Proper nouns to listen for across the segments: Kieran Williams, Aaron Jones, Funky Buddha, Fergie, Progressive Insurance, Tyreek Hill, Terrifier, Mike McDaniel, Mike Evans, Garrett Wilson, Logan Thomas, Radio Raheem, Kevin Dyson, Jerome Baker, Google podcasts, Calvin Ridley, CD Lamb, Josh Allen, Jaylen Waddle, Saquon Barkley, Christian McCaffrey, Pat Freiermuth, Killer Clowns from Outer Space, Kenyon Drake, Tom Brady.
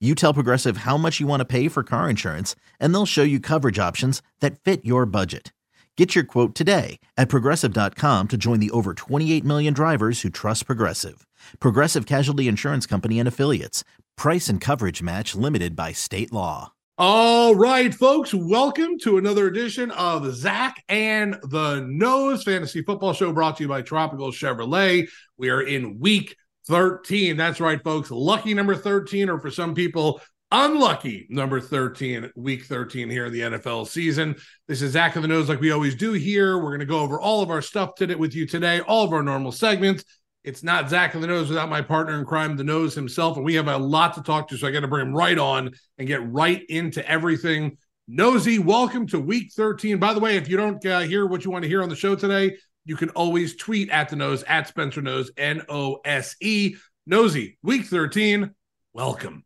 You tell Progressive how much you want to pay for car insurance, and they'll show you coverage options that fit your budget. Get your quote today at Progressive.com to join the over 28 million drivers who trust Progressive. Progressive Casualty Insurance Company and Affiliates. Price and coverage match limited by state law. All right, folks, welcome to another edition of Zach and The Nose Fantasy Football Show, brought to you by Tropical Chevrolet. We are in week 13. That's right, folks. Lucky number 13, or for some people, unlucky number 13, week 13 here in the NFL season. This is Zach of the Nose, like we always do here. We're going to go over all of our stuff today with you today, all of our normal segments. It's not Zach of the Nose without my partner in crime, the Nose himself, and we have a lot to talk to, so I got to bring him right on and get right into everything. Nosy, welcome to week 13. By the way, if you don't hear what you want to hear on the show today, you can always tweet at the Nose, at Spencer Nose, N-O-S-E. Nosy, week 13, welcome.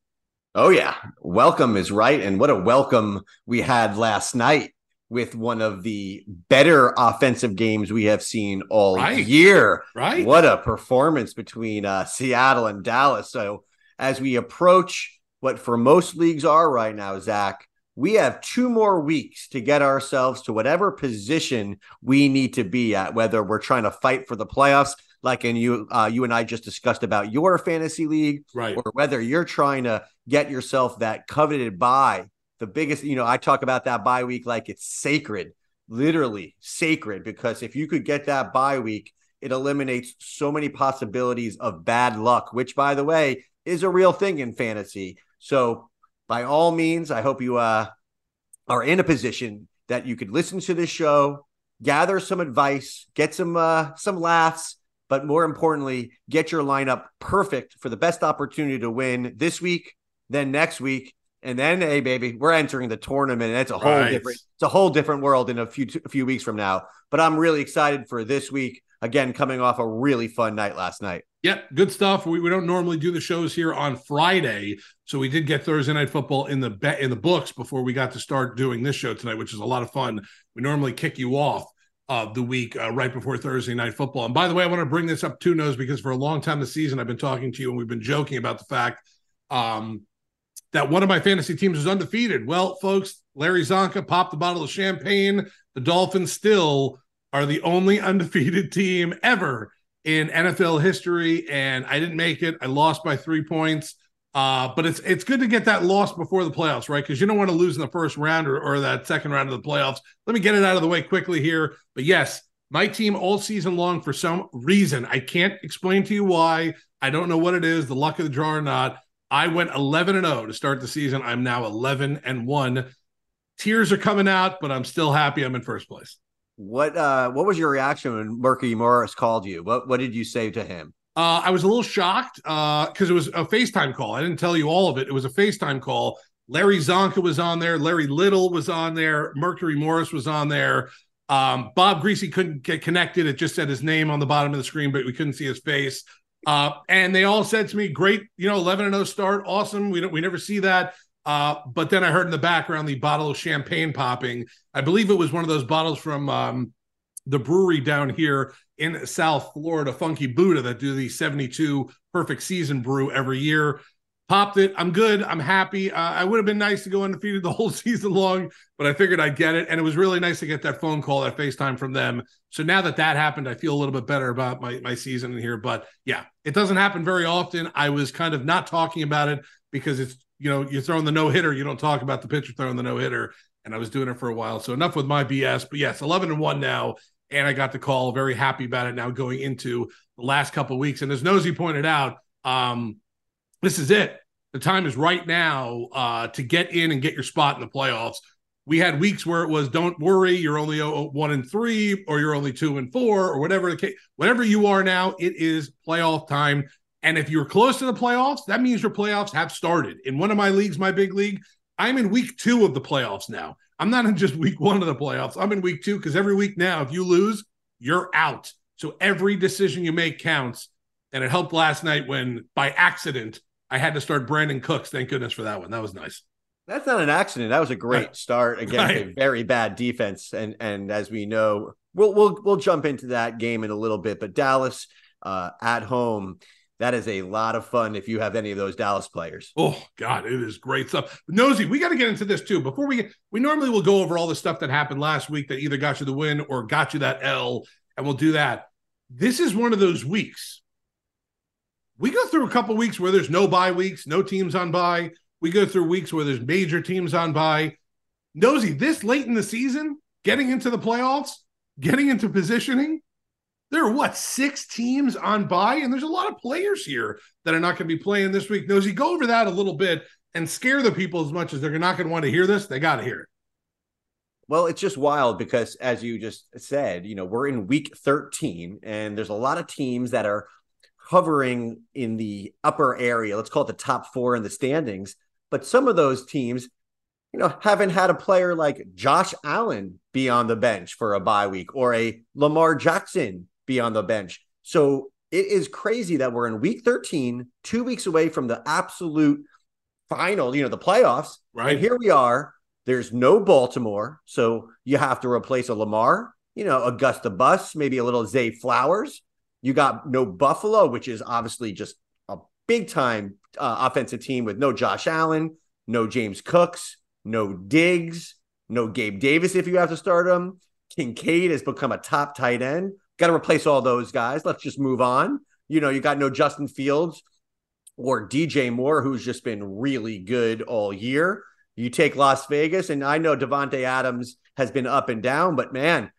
Oh, yeah. Welcome is right. And what a welcome we had last night with one of the better offensive games we have seen all year. Right. What a performance between Seattle and Dallas. So as we approach what for most leagues are right now, Zach, we have 2 more weeks to get ourselves to whatever position we need to be at, whether we're trying to fight for the playoffs, like in you and I just discussed about your fantasy league, right, or whether you're trying to get yourself that coveted bye, the biggest, you know, I talk about that bye week like it's sacred, literally sacred, because if you could get that bye week, it eliminates so many possibilities of bad luck, which, by the way, is a real thing in fantasy. So by all means, I hope you are in a position that you could listen to this show, gather some advice, get some laughs, but more importantly, get your lineup perfect for the best opportunity to win this week, then next week, and then, hey, baby, we're entering the tournament. And it's a whole different world in a few weeks from now. But I'm really excited for this week. Again, coming off a really fun night last night. Yep, good stuff. We don't normally do the shows here on Friday, so we did get Thursday Night Football in the books before we got to start doing this show tonight, which is a lot of fun. We normally kick you off the week right before Thursday Night Football. And by the way, I want to bring this up too, Nose, because for a long time this season I've been talking to you and we've been joking about the fact that one of my fantasy teams is undefeated. Well, folks, Larry Zonka popped the bottle of champagne. The Dolphins still are the only undefeated team ever in NFL history, and I didn't make it. I lost by 3 points, but it's good to get that loss before the playoffs, right? Because you don't want to lose in the first round or that second round of the playoffs. Let me get it out of the way quickly here. But yes, my team all season long, for some reason, I can't explain to you why. I don't know what it is, the luck of the draw or not. I went 11-0 to start the season. I'm now 11-1. Tears are coming out, but I'm still happy I'm in first place. What was your reaction when Mercury Morris called you? What did you say to him? I was a little shocked because it was a FaceTime call. I didn't tell you all of it. It was a FaceTime call. Larry Zonka was on there. Larry Little was on there. Mercury Morris was on there. Bob Greasy couldn't get connected. It just said his name on the bottom of the screen, but we couldn't see his face. And they all said to me, great, 11-0 start. Awesome. We never see that. But then I heard in the background the bottle of champagne popping. I believe it was one of those bottles from the brewery down here in South Florida, Funky Buddha, that do the 72 perfect season brew every year. Popped it. I'm good. I'm happy. I would have been nice to go undefeated the whole season long, but I figured I'd get it. And it was really nice to get that phone call, that FaceTime from them. So now that happened, I feel a little bit better about my season in here. But yeah, it doesn't happen very often. I was kind of not talking about it because it's, you're throwing the no-hitter. You don't talk about the pitcher throwing the no-hitter. And I was doing it for a while. So enough with my BS. But yes, 11-1 now. And I got the call. Very happy about it now going into the last couple of weeks. And as Nosy pointed out, This is it. The time is right now to get in and get your spot in the playoffs. We had weeks where it was, don't worry, you're only 1-3, or you're only 2-4, or whatever the case. Whatever you are now, it is playoff time. And if you're close to the playoffs, that means your playoffs have started. In one of my leagues, my big league, I'm in week 2 of the playoffs now. I'm not in just week 1 of the playoffs. I'm in week 2 because every week now, if you lose, you're out. So every decision you make counts. And it helped last night when, by accident, I had to start Brandon Cooks. Thank goodness for that one. That was nice. That's not an accident. That was a great start against a very bad defense. And as we know, we'll jump into that game in a little bit. But Dallas at home, that is a lot of fun if you have any of those Dallas players. Oh, God, it is great stuff. Nosy, we got to get into this, too. Before we normally will go over all the stuff that happened last week that either got you the win or got you that L, and we'll do that. This is one of those weeks. We go through a couple of weeks where there's no bye weeks, no teams on bye. We go through weeks where there's major teams on bye. Nosy, this late in the season, getting into the playoffs, getting into positioning, there are, 6 teams on bye? And there's a lot of players here that are not going to be playing this week. Nosy, go over that a little bit and scare the people as much as they're not going to want to hear this. They got to hear it. Well, it's just wild because, as you just said, we're in week 13, and there's a lot of teams that are hovering in the upper area. Let's call it the top 4 in the standings. But some of those teams, haven't had a player like Josh Allen be on the bench for a bye week or a Lamar Jackson be on the bench. So it is crazy that we're in week 13, 2 weeks away from the absolute final, the playoffs. Right. And here we are. There's no Baltimore. So you have to replace a Lamar, Augusta Bus, maybe a little Zay Flowers. You got no Buffalo, which is obviously just a big time offensive team with no Josh Allen, no James Cooks, no Diggs, no Gabe Davis. If you have to start him, Kincaid has become a top tight end. Got to replace all those guys. Let's just move on. You got no Justin Fields or DJ Moore, who's just been really good all year. You take Las Vegas, and I know Devontae Adams has been up and down, but man,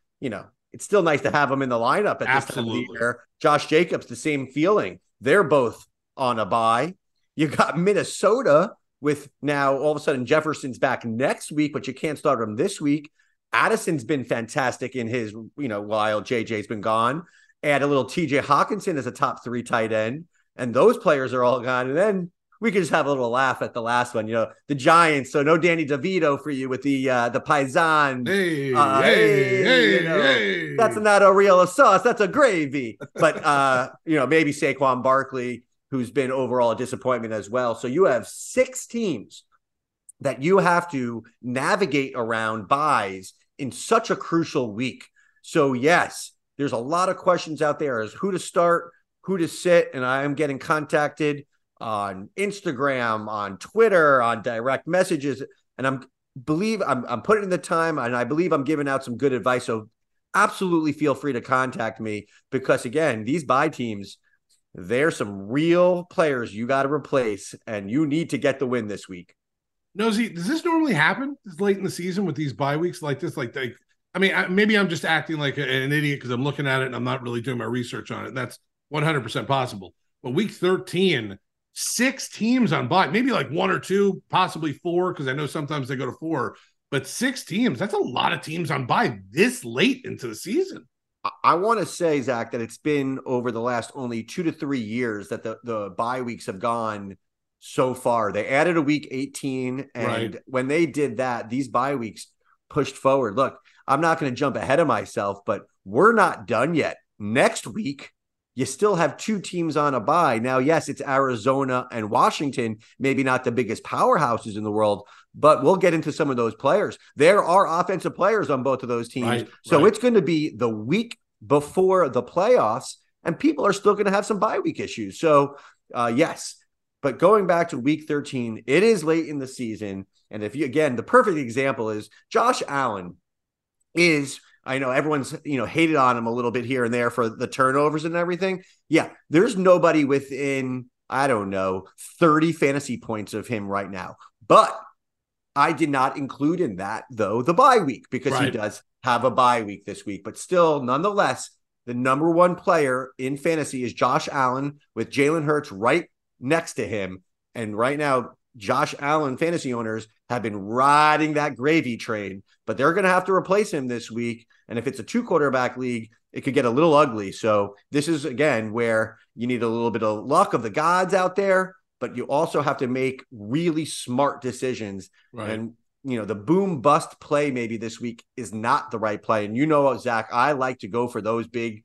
it's still nice to have them in the lineup at this time of the year. Josh Jacobs, the same feeling. They're both on a bye. You got Minnesota with now all of a sudden Jefferson's back next week, but you can't start him this week. Addison's been fantastic in his, while JJ's been gone. Add a little TJ Hawkinson as a top 3 tight end, and those players are all gone. And then we could just have a little laugh at the last one, the Giants. So no Danny DeVito for you with the Paisan. Hey. That's not a real sauce. That's a gravy. But, maybe Saquon Barkley, who's been overall a disappointment as well. So you have 6 teams that you have to navigate around buys in such a crucial week. So, yes, there's a lot of questions out there as who to start, who to sit, and I am getting contacted on Instagram, on Twitter, on direct messages. And I'm putting in the time, and I believe I'm giving out some good advice. So absolutely feel free to contact me because, again, these bye teams, there's some real players you got to replace, and you need to get the win this week. Nosy, does this normally happen this late in the season with these bye weeks like this? Maybe I'm just acting like an idiot because I'm looking at it and I'm not really doing my research on it. And that's 100% possible. But week 13, 6 teams on bye, maybe like 1 or 2, possibly 4, because I know sometimes they go to 4, but 6 teams, that's a lot of teams on bye this late into the season. I want to say, Zach, that it's been over the last only 2 to 3 years that the bye weeks have gone so far. They added a week 18, and when they did that, these bye weeks pushed forward. Look, I'm not going to jump ahead of myself, but we're not done yet. Next week, you still have 2 teams on a bye. Now, yes, it's Arizona and Washington, maybe not the biggest powerhouses in the world, but we'll get into some of those players. There are offensive players on both of those teams. So it's going to be the week before the playoffs, and people are still going to have some bye week issues. So, yes, but going back to week 13, it is late in the season. And the perfect example is Josh Allen is – I know everyone's, hated on him a little bit here and there for the turnovers and everything. Yeah, there's nobody within, 30 fantasy points of him right now. But I did not include in that, though, the bye week because he does have a bye week this week. But still, nonetheless, the number 1 player in fantasy is Josh Allen with Jalen Hurts right next to him. And right now, Josh Allen fantasy owners have been riding that gravy train, but they're going to have to replace him this week. And if it's a two quarterback league, it could get a little ugly. So this is, again, where you need a little bit of luck of the gods out there, but you also have to make really smart decisions. Right. And, you know, the boom bust play maybe this week is not the right play. And you know, Zach, I like to go for those big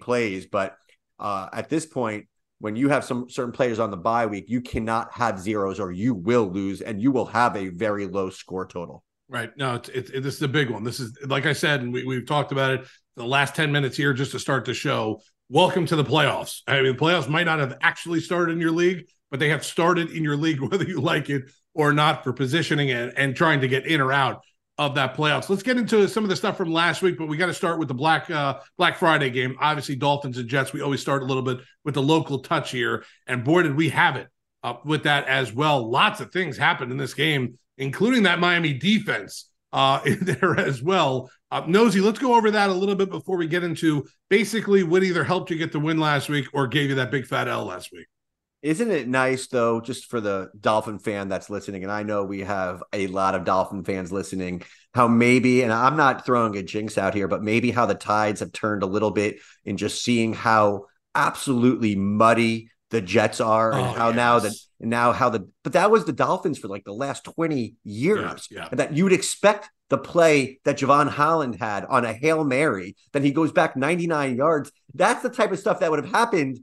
plays, but at this point, when you have some certain players on the bye week, you cannot have zeros or you will lose and you will have a very low score total. Right. No, this is a big one. This is, like I said, and we've talked about it the last 10 minutes here just to start the show. Welcome to the playoffs. I mean, the playoffs might not have actually started in your league, but they have started in your league, whether you like it or not, for positioning and trying to get in or out of that playoffs. Let's get into some of the stuff from last week, but we got to start with the Black Friday game. Obviously, Dolphins and Jets, we always start a little bit with the local touch here, and boy, did we have it with that as well. Lots of things happened in this game, including that Miami defense in there as well. Nosy, let's go over that a little bit before we get into basically what either helped you get the win last week or gave you that big fat L last week. Isn't it nice, though, just for the Dolphin fan that's listening, and I know we have a lot of Dolphin fans listening, how maybe, and I'm not throwing a jinx out here, but maybe how the tides have turned a little bit in just seeing how absolutely muddy the Jets are and how but that was the Dolphins for like the last 20 years. Yeah. And that you would expect the play that Javon Holland had on a Hail Mary, then he goes back 99 yards. That's the type of stuff that would have happened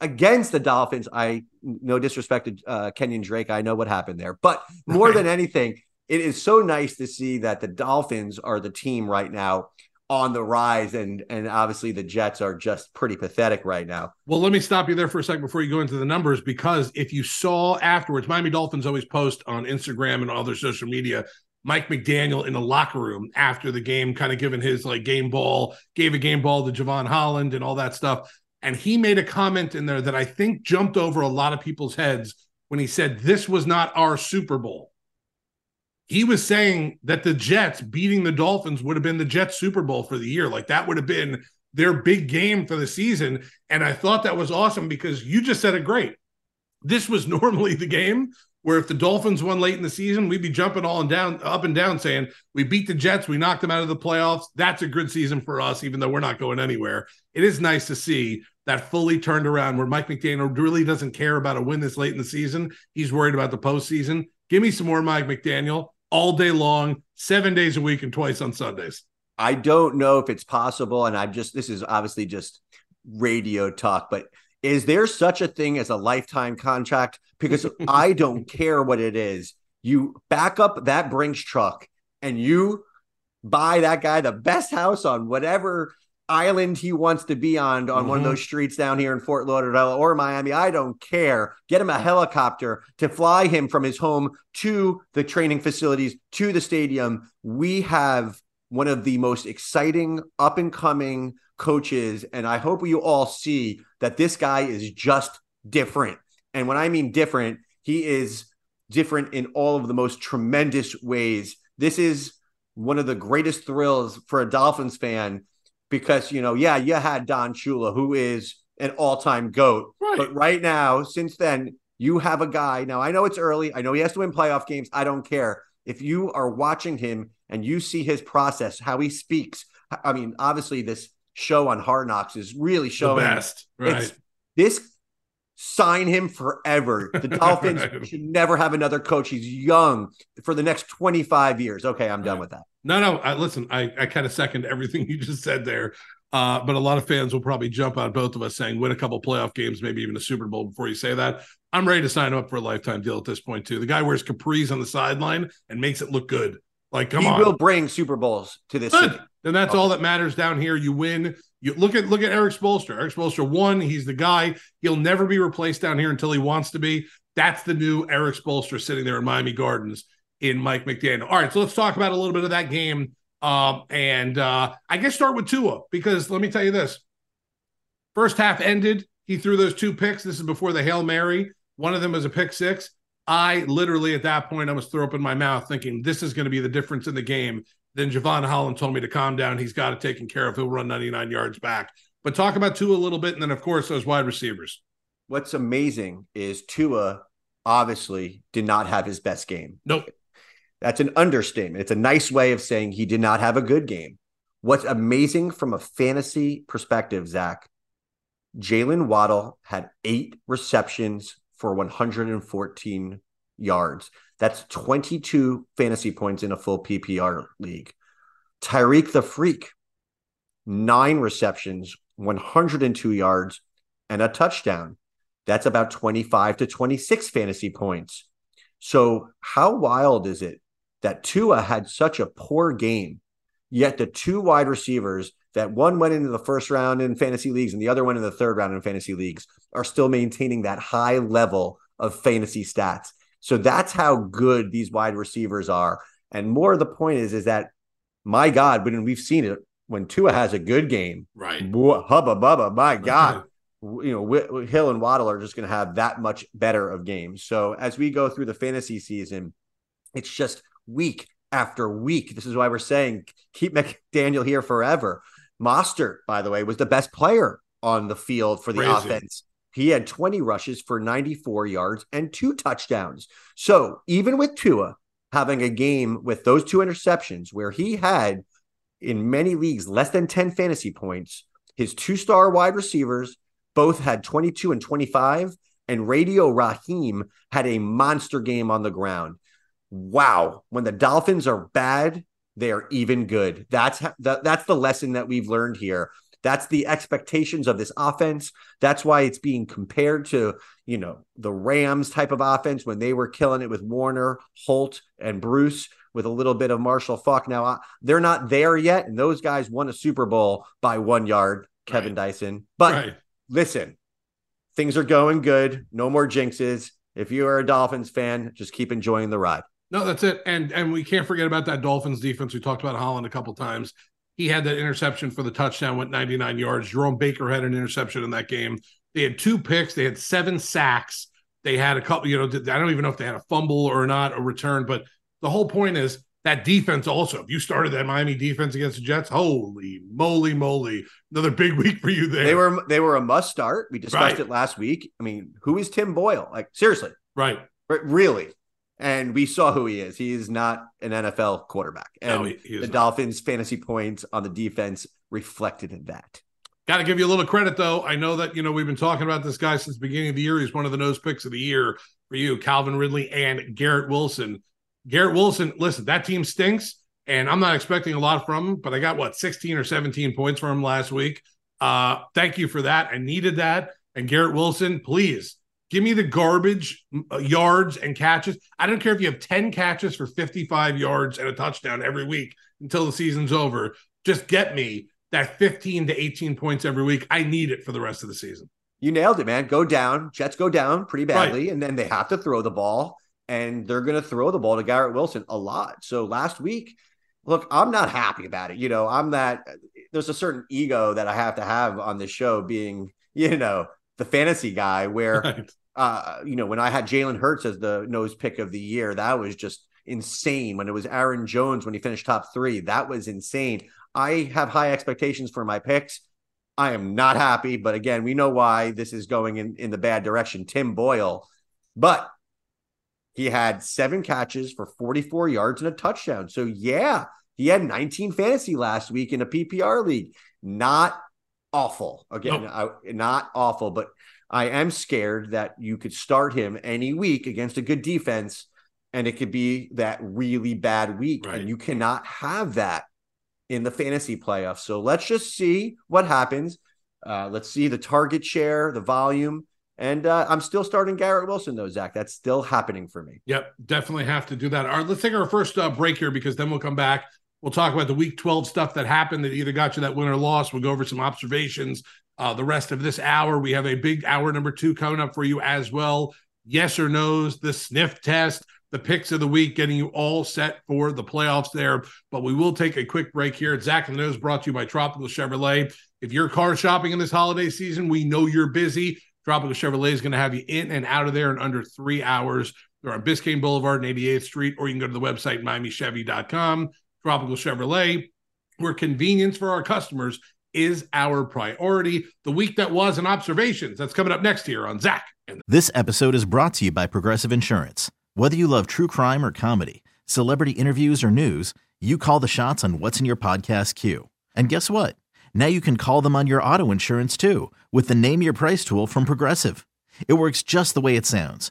against the Dolphins. I no disrespect to Kenyon Drake. I know what happened there, but more than anything, it is so nice to see that the Dolphins are the team right now on the rise. And obviously the Jets are just pretty pathetic right now. Well, let me stop you there for a second before you go into the numbers, because if you saw afterwards, Miami Dolphins always post on Instagram and all their social media, Mike McDaniel in the locker room after the game, kind of giving his like game ball to Javon Holland and all that stuff. And he made a comment in there that I think jumped over a lot of people's heads when he said, this was not our Super Bowl. He was saying that the Jets beating the Dolphins would have been the Jets Super Bowl for the year. Like that would have been their big game for the season. And I thought that was awesome because you just said it great. This was normally the game where if the Dolphins won late in the season, we'd be jumping all and down, up and down saying, we beat the Jets, we knocked them out of the playoffs. That's a good season for us, even though we're not going anywhere. It is nice to see that fully turned around where Mike McDaniel really doesn't care about a win this late in the season. He's worried about the postseason. Give me some more Mike McDaniel all day long, 7 days a week and twice on Sundays. I don't know if it's possible, and this is obviously just radio talk, but is there such a thing as a lifetime contract? Because I don't care what it is. You back up that Brinks truck and you buy that guy the best house on whatever island he wants to be on one of those streets down here in Fort Lauderdale or Miami. I don't care. Get him a helicopter to fly him from his home to the training facilities, to the stadium. We have one of the most exciting up-and-coming coaches, and I hope you all see that this guy is just different. And when I mean different, he is different in all of the most tremendous ways. This is one of the greatest thrills for a Dolphins fan because, you know, you had Don Shula, who is an all-time GOAT. Right. But right now, since then, you have a guy. Now, I know it's early. I know he has to win playoff games. I don't care. If you are watching him and you see his process, how he speaks, I mean, obviously this show on Hard Knocks is really showing the best, right? This sign him forever. The Dolphins should never have another coach. He's young for the next 25 years. Okay, I'm done with that. No. Listen, I kind of second everything you just said there. But a lot of fans will probably jump on both of us saying win a couple playoff games, maybe even a Super Bowl before you say that. I'm ready to sign him up for a lifetime deal at this point too. The guy wears capris on the sideline and makes it look good. Like, come on. He will bring Super Bowls to this city. And that's all that matters down here. You win. You look at Eric Spoelstra. Eric Spoelstra won. He's the guy. He'll never be replaced down here until he wants to be. That's the new Eric Spoelstra sitting there in Miami Gardens in Mike McDaniel. All right, so let's talk about a little bit of that game. I guess start with Tua, because let me tell you this. First half ended. He threw those two picks. This is before the Hail Mary. One of them was a pick six. I literally, at that point, I was throwing up in my mouth thinking this is going to be the difference in the game. Then Javon Holland told me to calm down. He's got it taken care of. He'll run 99 yards back. But talk about Tua a little bit, and then, of course, those wide receivers. What's amazing is Tua obviously did not have his best game. Nope. That's an understatement. It's a nice way of saying he did not have a good game. What's amazing from a fantasy perspective, Zach, Jaylen Waddle had 8 receptions for 114 yards. That's 22 fantasy points in a full PPR league. Tyreek the Freak, 9 receptions, 102 yards, and a touchdown. That's about 25 to 26 fantasy points. So how wild is it that Tua had such a poor game, yet the 2 wide receivers that one went into the first round in fantasy leagues and the other went in the third round in fantasy leagues are still maintaining that high level of fantasy stats? So that's how good these wide receivers are. And more of the point is that, my God, when we've seen it, when Tua has a good game, right? Hubba bubba, my God. Hill and Waddle are just going to have that much better of games. So as we go through the fantasy season, it's just week after week. This is why we're saying keep McDaniel here forever. Mostert, by the way, was the best player on the field for the offense. He had 20 rushes for 94 yards and 2 touchdowns. So even with Tua having a game with those 2 interceptions where he had in many leagues less than 10 fantasy points, his 2-star wide receivers both had 22 and 25, and Radio Raheem had a monster game on the ground. Wow. When the Dolphins are bad, they are even good. That's the lesson that we've learned here. That's the expectations of this offense. That's why it's being compared to, the Rams type of offense when they were killing it with Warner, Holt, and Bruce with a little bit of Marshall Faulk. Now, they're not there yet, and those guys won a Super Bowl by 1 yard, Kevin Dyson. But listen, things are going good. No more jinxes. If you are a Dolphins fan, just keep enjoying the ride. No, that's it. And we can't forget about that Dolphins defense. We talked about Holland a couple times. He had that interception for the touchdown, went 99 yards. Jerome Baker had an interception in that game. They had 2 picks. They had 7 sacks. They had a couple, I don't even know if they had a fumble or not, a return. But the whole point is that defense also, if you started that Miami defense against the Jets, holy moly, another big week for you there. They were a must start. We discussed it last week. I mean, who is Tim Boyle? Like, seriously. Right. Really. And we saw who he is. He is not an NFL quarterback. And no, the Dolphins' fantasy points on the defense reflected in that. Got to give you a little credit, though. I know that, we've been talking about this guy since the beginning of the year. He's one of the nose picks of the year for you, Calvin Ridley and Garrett Wilson. Garrett Wilson, listen, that team stinks, and I'm not expecting a lot from him, but I got, 16 or 17 points from him last week. Thank you for that. I needed that. And Garrett Wilson, please, give me the garbage yards and catches. I don't care if you have 10 catches for 55 yards and a touchdown every week until the season's over. Just get me that 15 to 18 points every week. I need it for the rest of the season. You nailed it, man. Go down. Jets go down pretty badly, and then they have to throw the ball, and they're going to throw the ball to Garrett Wilson a lot. So last week, look, I'm not happy about it. There's a certain ego that I have to have on this show being, the fantasy guy where, when I had Jalen Hurts as the nose pick of the year, that was just insane. When it was Aaron Jones, when he finished top 3, that was insane. I have high expectations for my picks. I am not happy, but again, we know why this is going in the bad direction. Tim Boyle, but he had 7 catches for 44 yards and a touchdown. So yeah, he had 19 fantasy last week in a PPR league. Not awful. Again, not awful, but I am scared that you could start him any week against a good defense and it could be that really bad week. Right. And you cannot have that in the fantasy playoffs. So let's just see what happens. Let's see the target share, the volume. And I'm still starting Garrett Wilson, though, Zach. That's still happening for me. Yep, definitely have to do that. All right, let's take our first break here because then we'll come back. We'll talk about the Week 12 stuff that happened that either got you that win or loss. We'll go over some observations the rest of this hour. We have a big hour number 2 coming up for you as well. Yes or no's, the sniff test, the picks of the week, getting you all set for the playoffs there. But we will take a quick break here. It's Zach and the Nose brought to you by Tropical Chevrolet. If you're car shopping in this holiday season, we know you're busy. Tropical Chevrolet is going to have you in and out of there in under 3 hours. They're on Biscayne Boulevard and 88th Street, or you can go to the website, MiamiChevy.com. Tropical Chevrolet, we're convenience for our customers is our priority. The week that was in observations, that's coming up next here on Zach. This episode is brought to you by Progressive Insurance. Whether you love true crime or comedy, celebrity interviews or news, you call the shots on what's in your podcast queue. And guess what? Now you can call them on your auto insurance too with the Name Your Price tool from Progressive. It works just the way it sounds.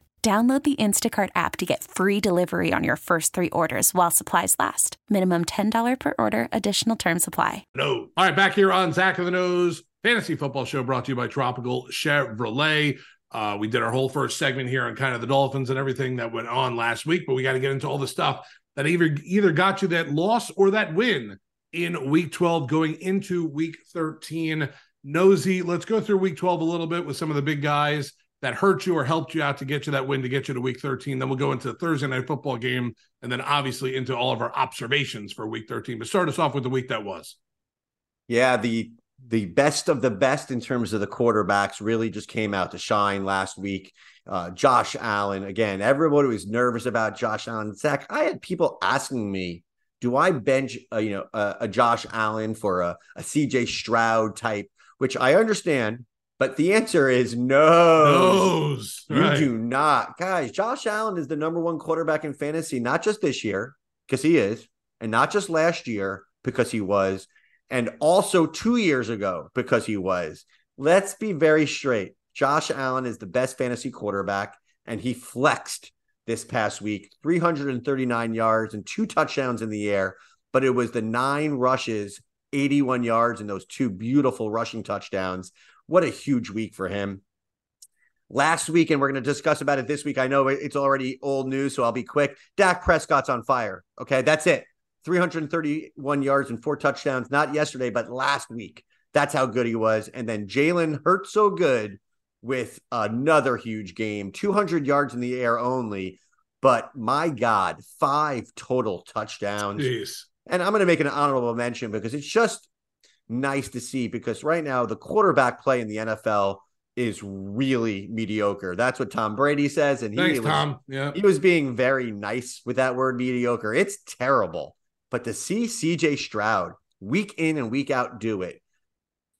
Download the Instacart app to get free delivery on your first three orders while supplies last. Minimum $10 per order. Additional terms apply. No. All right, back here on Zach and the Nose Fantasy Football Show, brought to you by Tropical Chevrolet. We did our whole first segment here on kind of the Dolphins and everything that went on last week, but we got to get into all the stuff that either got you that loss or that win in Week 12 going into Week 13. Nosy, let's go through Week 12 a little bit with some of the big guys that hurt you or helped you out to get you that win to get you to Week 13. Then we'll go into the Thursday night football game and then obviously into all of our observations for Week 13. But start us off with the week that was. Yeah, the best of the best in terms of the quarterbacks really just came out to shine last week. Josh Allen, again, everybody was nervous about Josh Allen. Zach, I had people asking me, do I bench a Josh Allen for a CJ Stroud type, which I understand. But the answer is no. Right. You do not. Guys, Josh Allen is the number one quarterback in fantasy, not just this year, because he is, and not just last year, because he was, and also 2 years ago, because he was. Let's be very straight. Josh Allen is the best fantasy quarterback, and he flexed this past week, 339 yards and 2 touchdowns in the air, but it was the 9 rushes, 81 yards, and those 2 beautiful rushing touchdowns. What a huge week for him. Last week, and we're going to discuss about it this week. I know it's already old news, so I'll be quick. Dak Prescott's on fire. Okay, that's it. 331 yards and 4 touchdowns. Not yesterday, but last week. That's how good he was. And then Jalen Hurts so good with another huge game. 200 yards in the air only. But my God, 5 total touchdowns. Jeez. And I'm going to make an honorable mention because it's just nice to see, because right now the quarterback play in the NFL is really mediocre. That's what Tom Brady says. And he was being very nice with that word mediocre. It's terrible. But to see CJ Stroud week in and week out do it,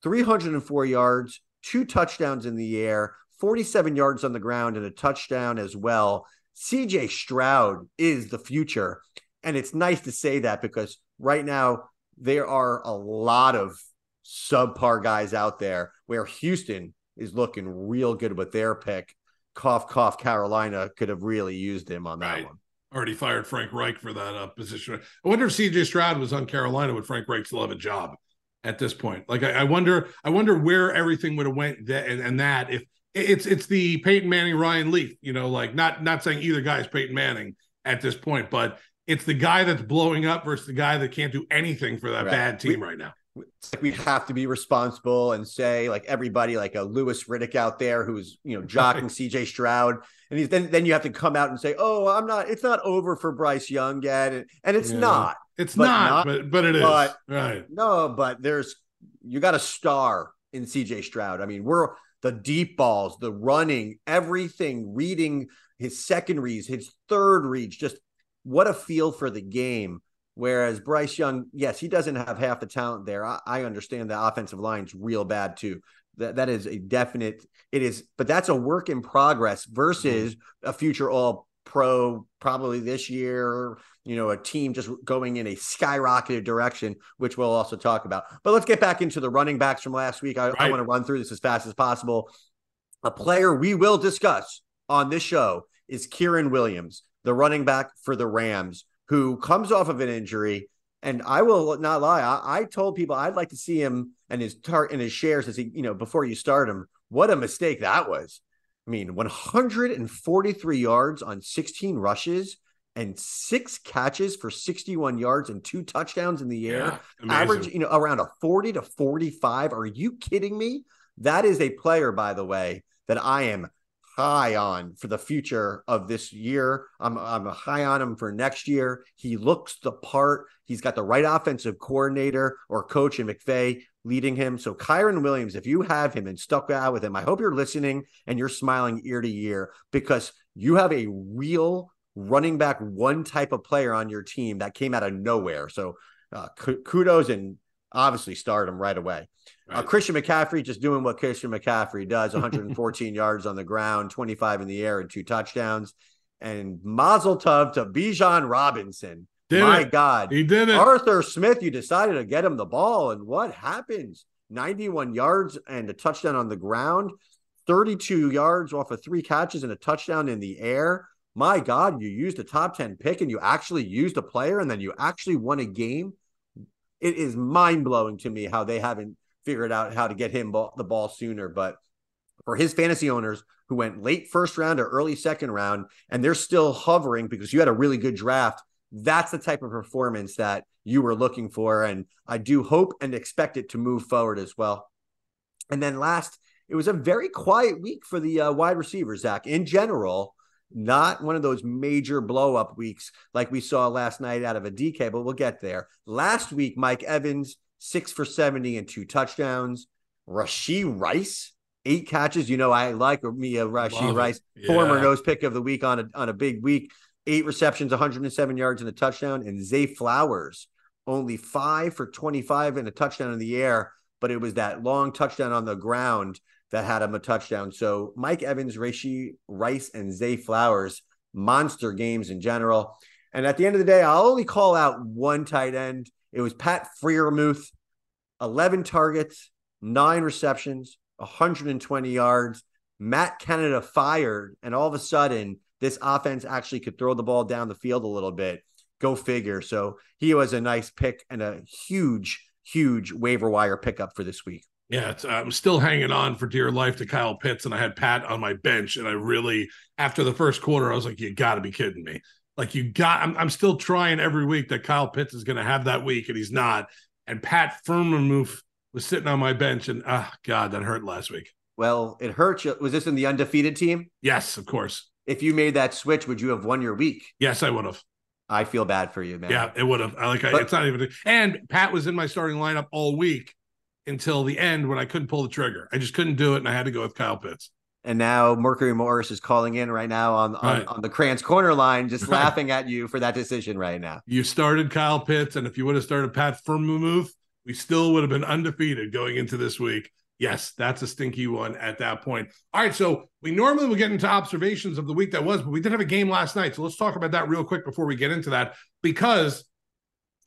304 yards, 2 touchdowns in the air, 47 yards on the ground and a touchdown as well. CJ Stroud is the future. And it's nice to say that because right now, there are a lot of subpar guys out there where Houston is looking real good with their pick. Cough, cough, Carolina could have really used him on that one. Already fired Frank Reich for that position. I wonder if CJ Stroud was on Carolina, would Frank Reich still have a job at this point? Like, I wonder where everything would have went and that if it's the Peyton Manning, Ryan Leaf, like not saying either guy is Peyton Manning at this point, but it's the guy that's blowing up versus the guy that can't do anything for that bad team right now. It's like we have to be responsible and say, like, everybody, like a Lewis Riddick out there who's, jocking CJ Stroud. And he's, then you have to come out and say, oh, it's not over for Bryce Young yet. And it's not. It's but it is. But, right. No, but you got a star in CJ Stroud. I mean, we're the deep balls, the running, everything, reading his secondaries, his third reads, just what a feel for the game. Whereas Bryce Young, yes, he doesn't have half the talent there. I understand the offensive line's real bad too. That is a definite, it is, but that's a work in progress versus a future all pro probably this year, you know, a team just going in a skyrocketed direction, which we'll also talk about. But let's get back into the running backs from last week. I want to run through this as fast as possible. A player we will discuss on this show is Kieran Williams, the running back for the Rams, who comes off of an injury. And I will not lie. I told people I'd like to see him and his shares as he, you know, before you start him. What a mistake that was. I mean, 143 yards on 16 rushes and 6 catches for 61 yards and 2 touchdowns in the air. Yeah, average, you know, around a 40 to 45. Are you kidding me? That is a player, by the way, that I am high on for the future of this year. I'm high on him for next year. He looks the part. He's got the right offensive coordinator or coach in McVay leading him. So Kieran Williams, if you have him and stuck out with him, I hope you're listening and you're smiling ear to ear, because you have a real running back one type of player on your team that came out of nowhere. So kudos and obviously start him right away. Christian McCaffrey just doing what Christian McCaffrey does, 114 yards on the ground, 25 in the air and 2 touchdowns. And mazel tov to Bijan Robinson. My God. He did it. Arthur Smith, you decided to get him the ball, and what happens? 91 yards and a touchdown on the ground, 32 yards off of 3 catches and a touchdown in the air. My God, you used a top 10 pick and you actually used a player and then you actually won a game. It is mind-blowing to me how they haven't figured out how to get him the ball sooner. But for his fantasy owners who went late first round or early second round, and they're still hovering because you had a really good draft, that's the type of performance that you were looking for. And I do hope and expect it to move forward as well. And then last, it was a very quiet week for the wide receivers, Zach, in general. Not one of those major blow-up weeks like we saw last night out of a DK, but we'll get there. Last week, Mike Evans, 6 for 70 and 2 touchdowns. Rashee Rice, 8 catches. You know, I like me a Rashee Rice, former nose pick of the week on a big week. 8 receptions, 107 yards and a touchdown. And Zay Flowers, only 5 for 25 and a touchdown in the air, but it was that long touchdown on the ground that had him a touchdown. So Mike Evans, Rashee Rice, and Zay Flowers, monster games in general. And at the end of the day, I'll only call out one tight end. It was Pat Freiermuth, 11 targets, 9 receptions, 120 yards. Matt Canada fired, and all of a sudden, this offense actually could throw the ball down the field a little bit. Go figure. So he was a nice pick and a huge, huge waiver wire pickup for this week. Yeah, I'm still hanging on for dear life to Kyle Pitts, and I had Pat on my bench, and I really, after the first quarter, I was like, you got to be kidding me. Like, I'm still trying every week that Kyle Pitts is going to have that week, and he's not. And Pat Freiermuth was sitting on my bench, and, God, that hurt last week. Well, it hurt you. Was this in the undefeated team? Yes, of course. If you made that switch, would you have won your week? Yes, I would have. I feel bad for you, man. Yeah, it would have. It's not even – and Pat was in my starting lineup all week until the end when I couldn't pull the trigger. I just couldn't do it, and I had to go with Kyle Pitts. And now Mercury Morris is calling in right now on the Krantz corner line, just laughing at you for that decision right now. You started Kyle Pitts, and if you would have started Pat Freiermuth, we still would have been undefeated going into this week. Yes, that's a stinky one at that point. All right, so we normally will get into observations of the week that was, but we did have a game last night, so let's talk about that real quick before we get into that, because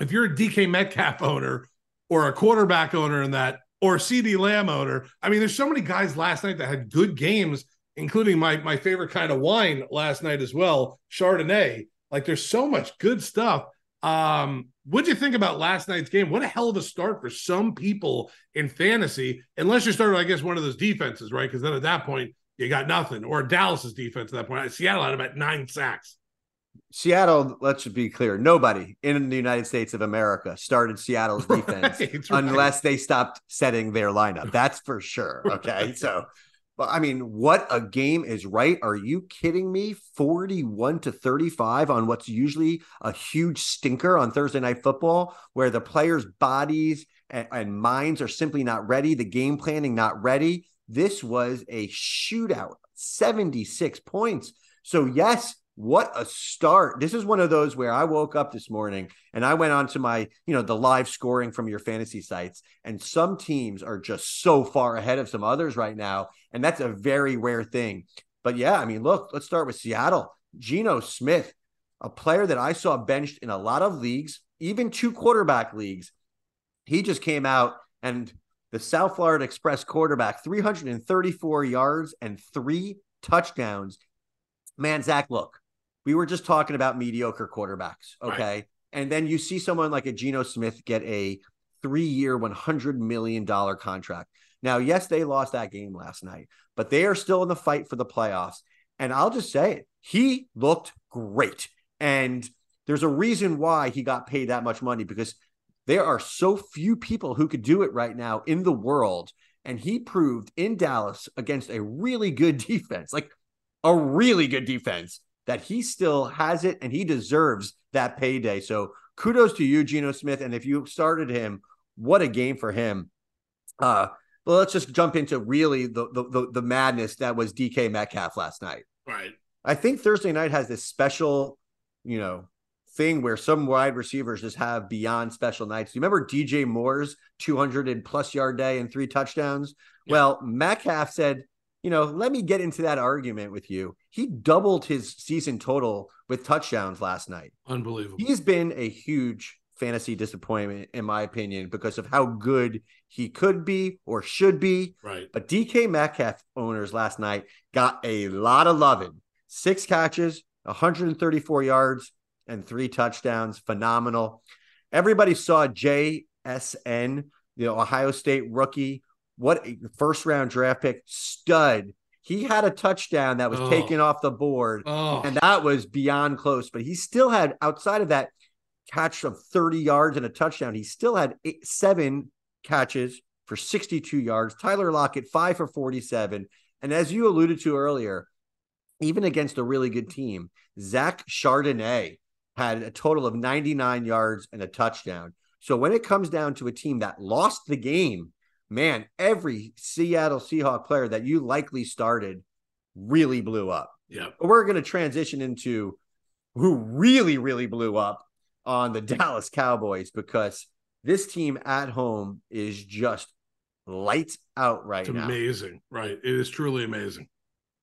if you're a DK Metcalf owner, or a quarterback owner in that, or CD Lamb owner. I mean, there's so many guys last night that had good games, including my favorite kind of wine last night as well, Chardonnay. Like, there's so much good stuff. What'd you think about last night's game? What a hell of a start for some people in fantasy, unless you're starting, I guess, one of those defenses, right? Because then at that point, you got nothing. Or Dallas's defense at that point. Seattle had about 9 sacks. Seattle, let's be clear, nobody in the United States of America started Seattle's defense unless they stopped setting their lineup. That's for sure. Okay. So, but I mean, what a game is, right? Are you kidding me? 41 to 35 on what's usually a huge stinker on Thursday Night Football, where the players' bodies and minds are simply not ready. The game planning, not ready. This was a shootout, 76 points. So yes, What a start. This is one of those where I woke up this morning and I went on to my, the live scoring from your fantasy sites, and some teams are just so far ahead of some others right now. And that's a very rare thing. But yeah, I mean, look, let's start with Seattle. Geno Smith, a player that I saw benched in a lot of leagues, even two quarterback leagues. He just came out and the South Florida Express quarterback, 334 yards and 3 touchdowns. Man, Zach, look. We were just talking about mediocre quarterbacks, okay? Right. And then you see someone like a Geno Smith get a 3-year, $100 million contract. Now, yes, they lost that game last night, but they are still in the fight for the playoffs. And I'll just say it, he looked great. And there's a reason why he got paid that much money, because there are so few people who could do it right now in the world. And he proved in Dallas against a really good defense, like a really good defense, that he still has it and he deserves that payday. So kudos to you, Geno Smith. And if you started him, what a game for him. Well, let's just jump into really the madness that was DK Metcalf last night. Right. I think Thursday night has this special, thing where some wide receivers just have beyond special nights. You remember DJ Moore's 200+ yard day and 3 touchdowns? Yeah. Well, Metcalf said, let me get into that argument with you. He doubled his season total with touchdowns last night. Unbelievable. He's been a huge fantasy disappointment, in my opinion, because of how good he could be or should be. Right. But DK Metcalf owners last night got a lot of loving. 6 catches, 134 yards, and 3 touchdowns. Phenomenal. Everybody saw JSN, Ohio State rookie. What a first-round draft pick stud. He had a touchdown that was taken off the board, and that was beyond close. But he still had, outside of that catch of 30 yards and a touchdown, he still had 7 catches for 62 yards. Tyler Lockett, 5 for 47. And as you alluded to earlier, even against a really good team, Zach Chardonnay had a total of 99 yards and a touchdown. So when it comes down to a team that lost the game, man, every Seattle Seahawks player that you likely started really blew up. Yeah. But we're going to transition into who really, really blew up on the Dallas Cowboys, because this team at home is just lights out right now. It's amazing. Right. It is truly amazing.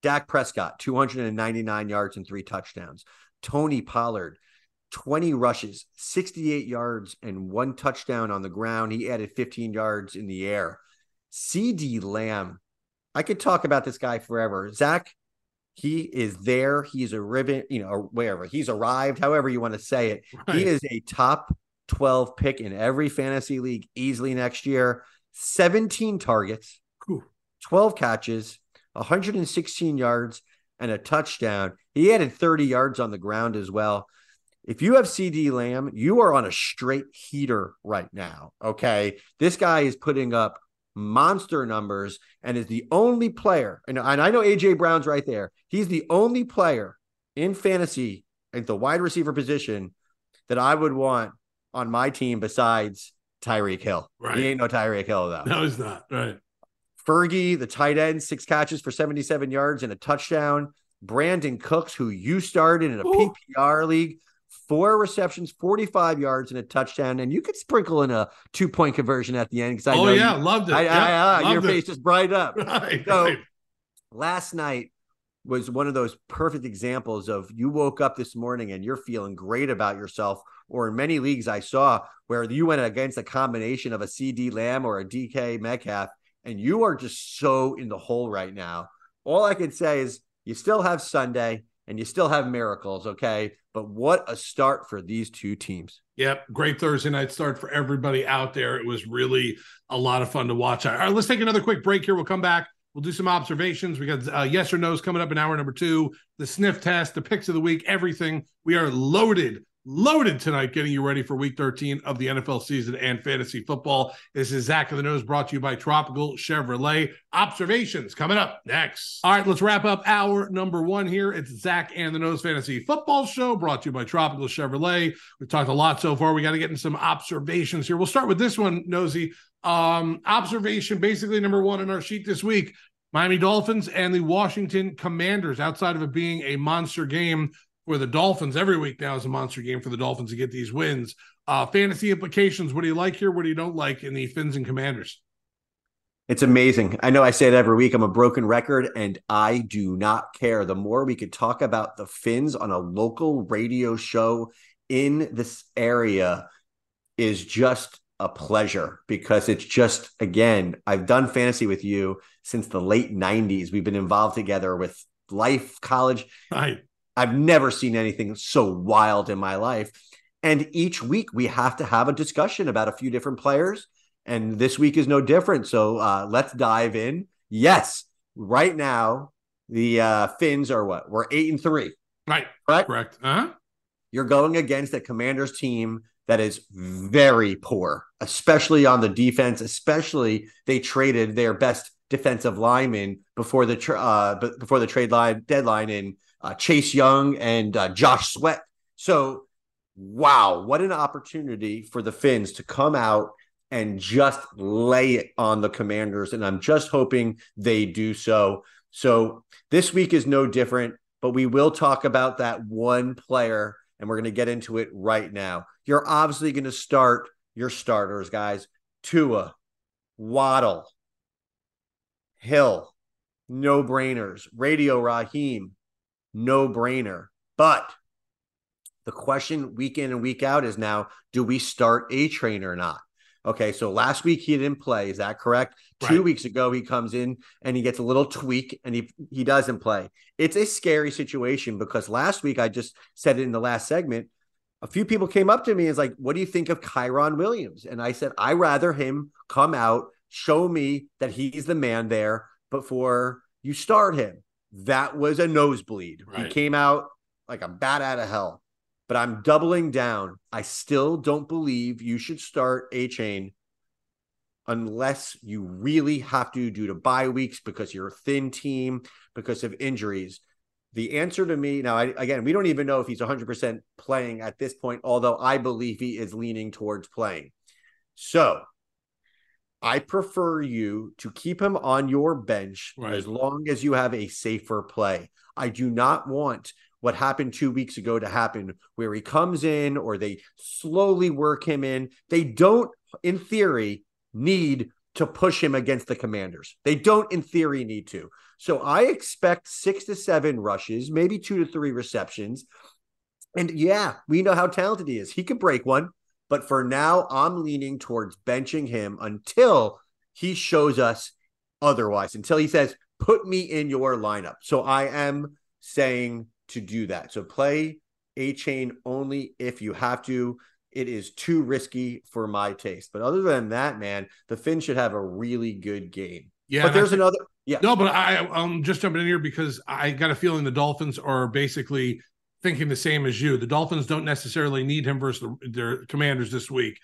Dak Prescott, 299 yards and 3 touchdowns. Tony Pollard, 20 rushes, 68 yards, and 1 touchdown on the ground. He added 15 yards in the air. CD Lamb. I could talk about this guy forever. Zach, he is there. He's a ribbon, wherever. He's arrived, however you want to say it. Right. He is a top 12 pick in every fantasy league easily next year. 17 targets, 12 catches, 116 yards, and a touchdown. He added 30 yards on the ground as well. If you have CD Lamb, you are on a straight heater right now, okay? This guy is putting up monster numbers and is the only player, and I know A.J. Brown's right there. He's the only player in fantasy at the wide receiver position that I would want on my team besides Tyreek Hill. Right. He ain't no Tyreek Hill, though. No, he's not, right. Fergie, the tight end, 6 catches for 77 yards and a touchdown. Brandon Cooks, who you started in a PPR league, 4 receptions, 45 yards, and a touchdown. And you could sprinkle in a 2-point conversion at the end. Because loved it. Your face just brightened up. Right, so last night was one of those perfect examples of you woke up this morning and you're feeling great about yourself. Or in many leagues I saw where you went against a combination of a CD Lamb or a DK Metcalf, and you are just so in the hole right now. All I can say is you still have Sunday. And you still have miracles, okay? But what a start for these two teams. Yep, great Thursday night start for everybody out there. It was really a lot of fun to watch. All right, let's take another quick break here. We'll come back. We'll do some observations. We got yes or no's coming up in hour number 2, the sniff test, the picks of the week, everything. We are loaded tonight, getting you ready for week 13 of the NFL season and fantasy football. This is Zach of the Nose, brought to you by Tropical Chevrolet. Observations coming up next. All right, let's wrap up hour number 1 here. It's Zach and the Nose Fantasy Football Show, brought to you by Tropical Chevrolet. We've talked a lot so far. We got to get into some observations here. We'll start with this one, Nosy. Observation, basically number 1 in our sheet this week, Miami Dolphins and the Washington Commanders. Outside of it being a monster game, where the Dolphins every week now is a monster game for the Dolphins to get these wins. Fantasy implications, what do you like here? What do you don't like in the Fins and Commanders? It's amazing. I know I say it every week. I'm a broken record, and I do not care. The more we could talk about the Fins on a local radio show in this area is just a pleasure, because it's just, again, I've done fantasy with you since the late 90s. We've been involved together with life, college. I've never seen anything so wild in my life. And each week we have to have a discussion about a few different players. And this week is no different. So let's dive in. Yes. Right now, the Fins are what? We're 8-3. Right. Correct? Correct. Uh-huh. You're going against a Commanders team that is very poor, especially on the defense, especially they traded their best defensive lineman before the trade line deadline in Chase Young and Josh Sweat. So, wow, what an opportunity for the Fins to come out and just lay it on the Commanders, and I'm just hoping they do so. So this week is no different, but we will talk about that one player, and we're going to get into it right now. You're obviously going to start your starters, guys. Tua, Waddle, Hill, no-brainers. Radio Raheem, no-brainer. But the question week in and week out is now, do we start Achane or not? Okay, so last week he didn't play. Is that correct? Right. 2 weeks ago, he comes in and he gets a little tweak and he doesn't play. It's a scary situation because last week, I just said it in the last segment, a few people came up to me and was like, what do you think of Kieran Williams? And I said, I'd rather him come out, show me that he's the man there before you start him. That was a nosebleed. Right. He came out like a bat out of hell. But I'm doubling down. I still don't believe you should start Achane unless you really have to due to bye weeks because you're a thin team because of injuries. The answer to me now, again, we don't even know if he's 100% playing at this point, although I believe he is leaning towards playing. So I prefer you to keep him on your bench as long as you have a safer play. I do not want what happened 2 weeks ago to happen where he comes in or they slowly work him in. They don't, in theory, need to push him against the Commanders. They don't, in theory, need to. So I expect 6 to 7 rushes, maybe 2 to 3 receptions. And yeah, we know how talented he is. He could break one, but for now, I'm leaning towards benching him until he shows us otherwise, until he says, put me in your lineup. So I am saying to do that. So play Achane only if you have to. It is too risky for my taste. But other than that, man, the Fins should have a really good game. Yeah. But there's another. Yeah. No, but I'm just jumping in here because I got a feeling the Dolphins are basically thinking the same as you. The Dolphins don't necessarily need him versus their Commanders this week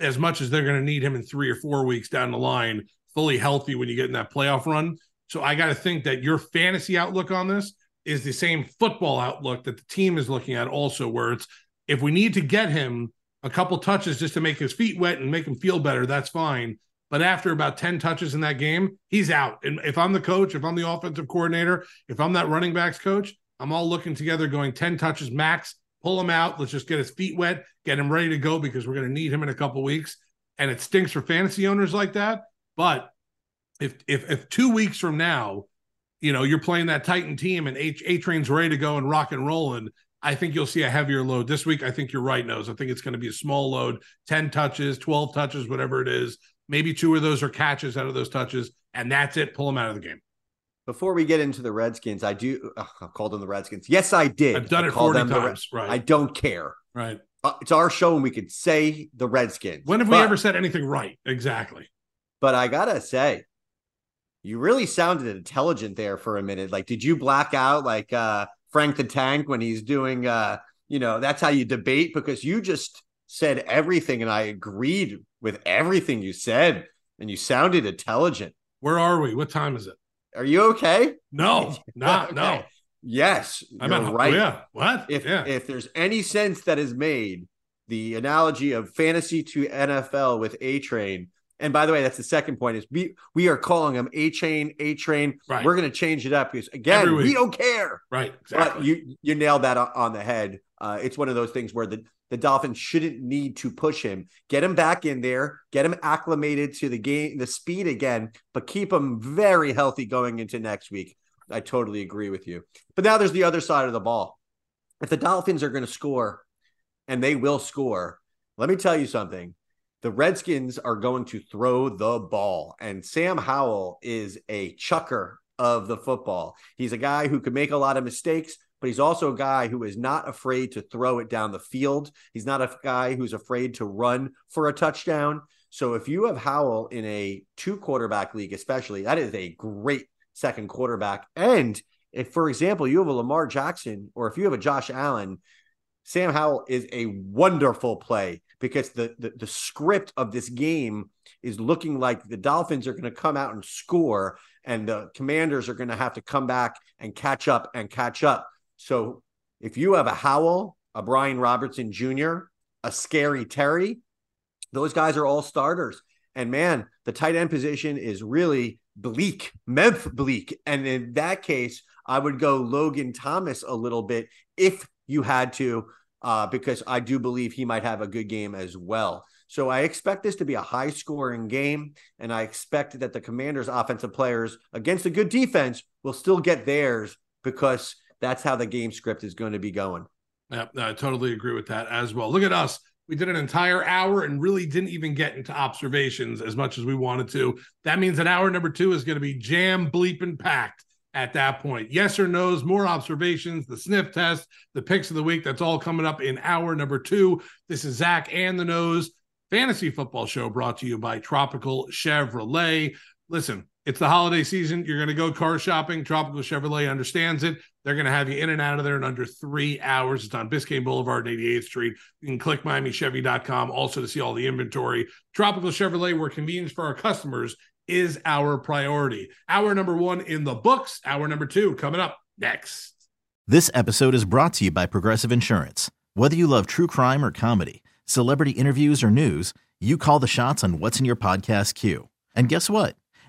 as much as they're going to need him in 3 or 4 weeks down the line, fully healthy when you get in that playoff run. So I got to think that your fantasy outlook on this is the same football outlook that the team is looking at also, where it's, if we need to get him a couple touches just to make his feet wet and make him feel better, that's fine. But after about 10 touches in that game, he's out. And if I'm the coach, if I'm the offensive coordinator, if I'm that running backs coach, I'm all looking together going 10 touches max, pull him out. Let's just get his feet wet, get him ready to go because we're going to need him in a couple weeks. And it stinks for fantasy owners like that. But if 2 weeks from now, you know, you're playing that Titan team and Achane's ready to go and rock and rolling, I think you'll see a heavier load this week. I think you're right, Nose. I think it's going to be a small load, 10 touches, 12 touches, whatever it is. Maybe 2 of those are catches out of those touches, and that's it. Pull them out of the game. Before we get into the Redskins, I called them the Redskins. Yes, I did. I've done it 40 times. Right. I don't care. Right. It's our show, and we could say the Redskins. When have we ever said anything right? Exactly. But I got to say, you really sounded intelligent there for a minute. Like, did you black out like Frank the Tank when he's doing, that's how you debate? Because you just said everything, and I agreed with everything you said, and you sounded intelligent. Where are we? What time is it? Are you okay? No, not okay. No. Yes, I'm you're right. Yeah. What? If there's any sense that is made, the analogy of fantasy to NFL with Achane And by the way, that's the second point is we are calling him Achane. Right. We're going to change it up because, again, we don't care. Right. Exactly. But you nailed that on the head. It's one of those things where the Dolphins shouldn't need to push him. Get him back in there. Get him acclimated to the game, the speed again, but keep him very healthy going into next week. I totally agree with you. But now there's the other side of the ball. If the Dolphins are going to score, and they will score, let me tell you something. The Redskins are going to throw the ball, and Sam Howell is a chucker of the football. He's a guy who can make a lot of mistakes, but he's also a guy who is not afraid to throw it down the field. He's not a guy who's afraid to run for a touchdown. So if you have Howell in a 2-quarterback league, especially, that is a great second quarterback. And if, for example, you have a Lamar Jackson or if you have a Josh Allen, Sam Howell is a wonderful play because the script of this game is looking like the Dolphins are going to come out and score, and the Commanders are going to have to come back and catch up. So if you have a Howell, a Brian Robertson Jr., a Scary Terry, those guys are all starters. And, man, the tight end position is really bleak. And in that case, I would go Logan Thomas a little bit if you had to, because I do believe he might have a good game as well. So I expect this to be a high scoring game. And I expect that the Commanders offensive players against a good defense will still get theirs because that's how the game script is going to be going. Yeah, I totally agree with that as well. Look at us. We did an entire hour and really didn't even get into observations as much as we wanted to. That means that hour number 2 is going to be jam bleeping packed. At that point, yes or no's, more observations, the sniff test, the picks of the week, that's all coming up in hour number 2. This is Zach and the Nose Fantasy Football Show brought to you by Tropical Chevrolet. Listen, it's the holiday season. You're going to go car shopping. Tropical Chevrolet understands it. They're going to have you in and out of there in under 3 hours. It's on Biscayne Boulevard and 88th Street. You can click MiamiChevy.com also to see all the inventory. Tropical Chevrolet, where convenience for our customers is our priority. Hour number 1 in the books. Hour number 2 coming up next. This episode is brought to you by Progressive Insurance. Whether you love true crime or comedy, celebrity interviews or news, you call the shots on what's in your podcast queue. And guess what?